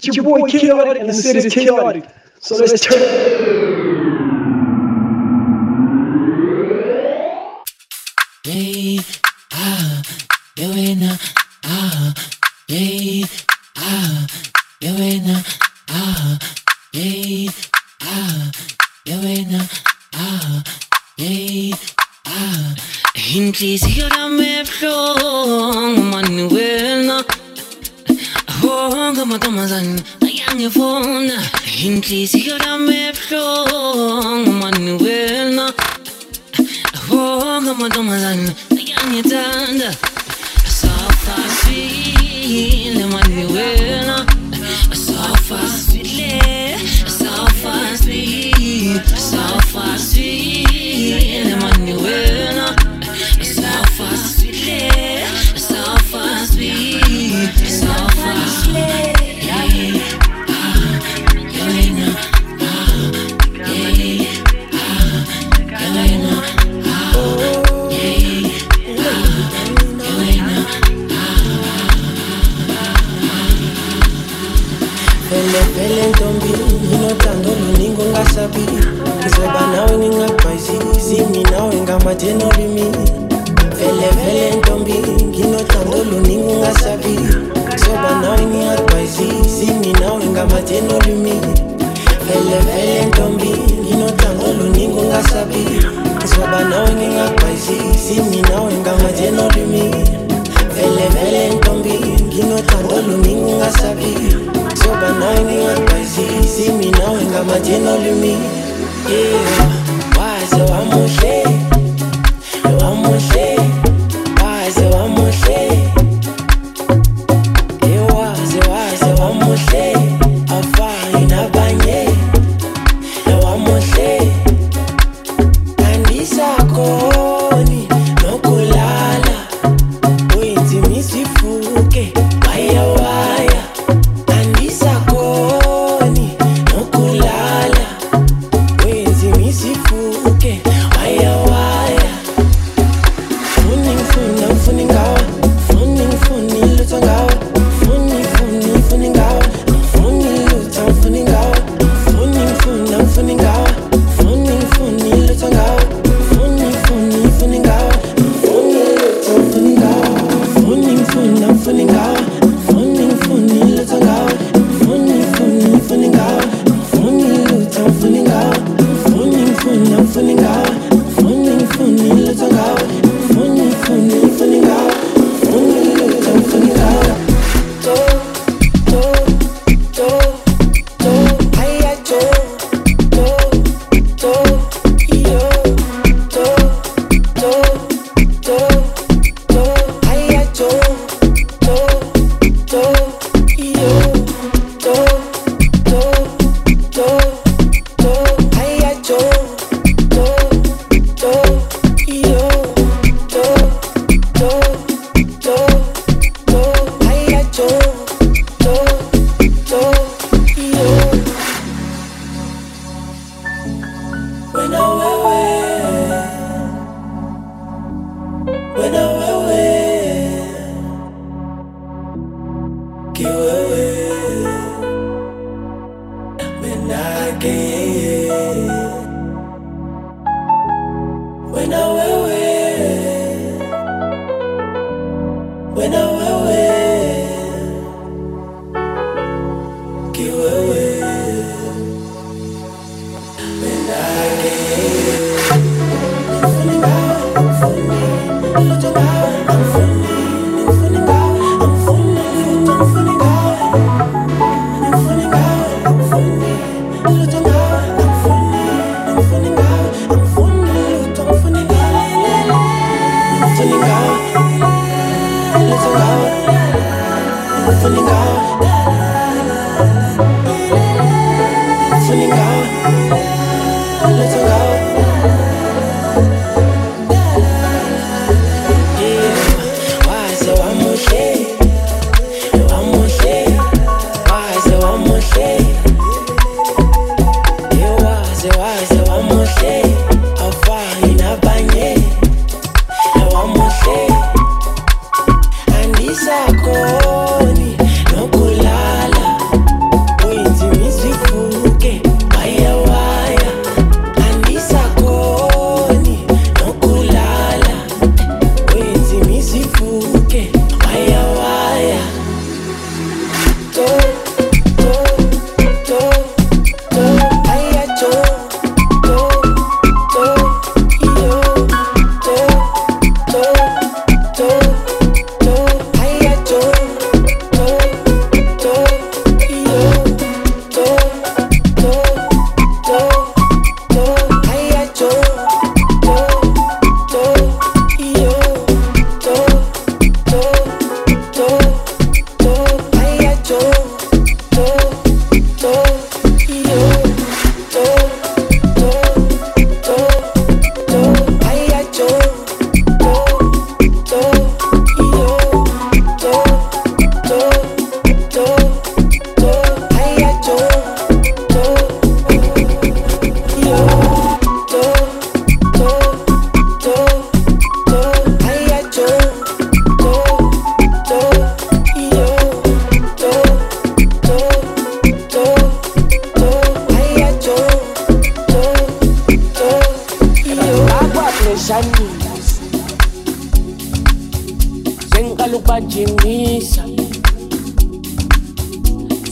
It's your boy Kyotic, and the city's Kyotic. So let's turn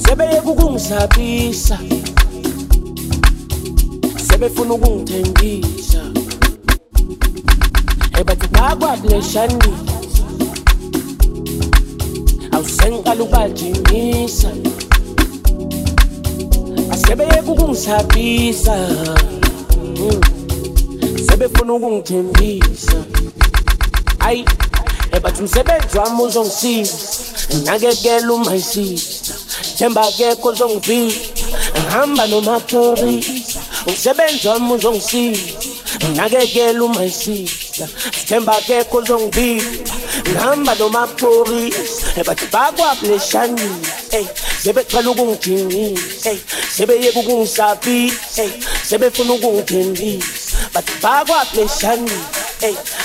Sebeye kukungisabisa, sebefuna ukungithembisa, ebathi bakwakuleshani, awusengiqala ukubajimisa. Sebeye kukungisabisa, sebefuna ukungithembisa, ayi ebathi umsebenzi wami uzongisiza. Nagegela my sister, sembagekho uzongivisa, ngihamba nomatorisa. Umsebenzi wami uzongisiza, nagegela my sister, sembagekho uzongivisa, ngihamba nomatorisa. Ebathi bakwakuleshani, sebeqala ukungijimisa, sebeyeka ukungisabisa, sebefuna ukungithembisa. Bathi bakwakuleshani,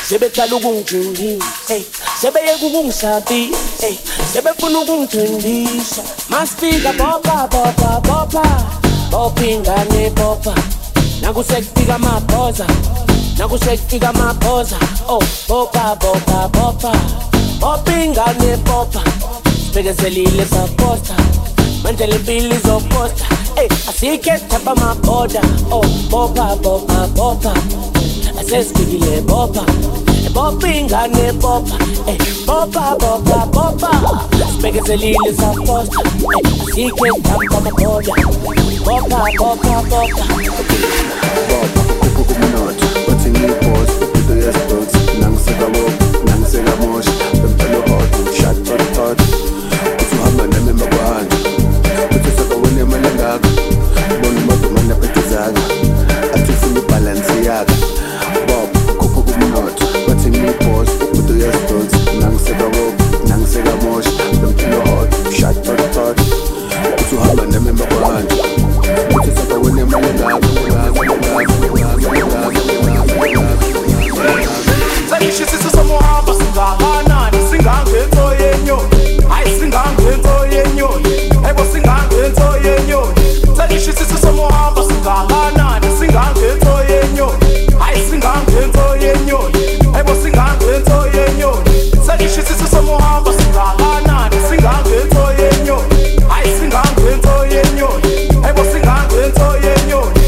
sebeqala ukungijimisa, sebeyeka ukungisabisa, sebefuna ukungithembisa. Masifika bopha bopha bopha, bopha ingane bopha. Nakusekufika amabhoza, nakusekufika amabhoza. Oh bopha bopha bopha, bopha ingane bopha. Sibekezelile saphosta, manje le mpilo izophosta. Asike sithaphe amabhoda. Oh bopha bopha bopha, asesifikile bopha. Bopha ingane bopha, bopha bopha bopha. Sibekezelile saphosta, asike sithaphe amabhoda. Bopha bopha bopha. Bopha kukuminotho, uthi ngiyibhosa, into yesibhosa. Nangisekabopha, nangisekabosha, bempela hot, shot tot tot. Uthi uhamba nami mabani, uthi sekawone malangaka. Bona umadumane aphethezaka, athi ufuna ibhalansi yaka. Bopha kukuminotho, uthi ngiyibhosa, into yesibhosa. Nangisekabopha, nangisekabosha, bempela hot, shot tot tot. Uthi uhamba nami mabani, uthi sekawone malangaka. Sisisa muhamba singahanani, singangenzo yenyoni. Hayi singangenzo yenyoni, ebo singangenzo yenyoni. Sisisa muhamba singahanani, singangenzo yenyoni. Hayi singangenzo yenyoni, ebo singangenzo yenyoni. Sisisa muhamba singahanani, singangenzo yenyoni. Hayi singangenzo yenyoni, ebo singangenzo yenyoni.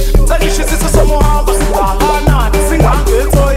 Sisisa muhamba singahanani, singangenzo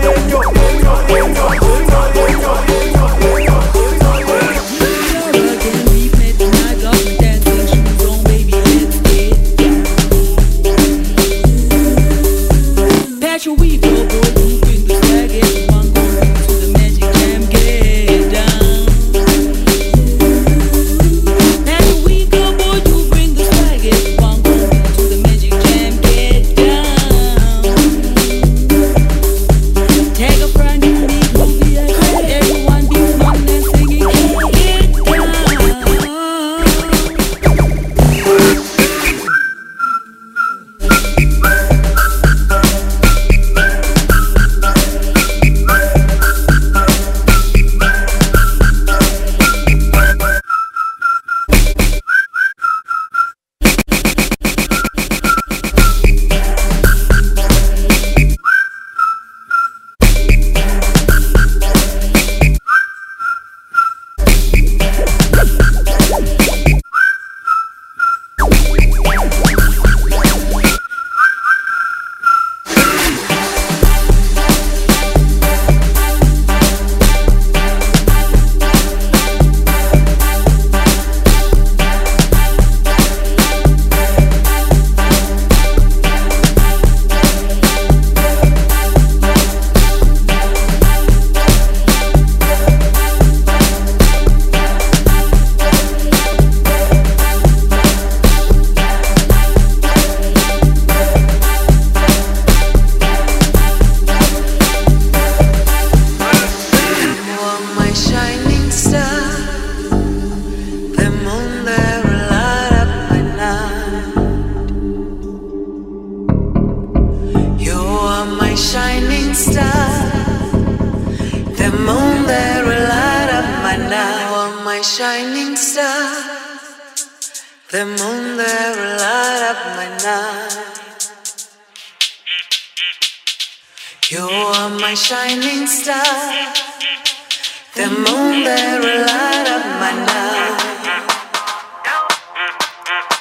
yenyoni.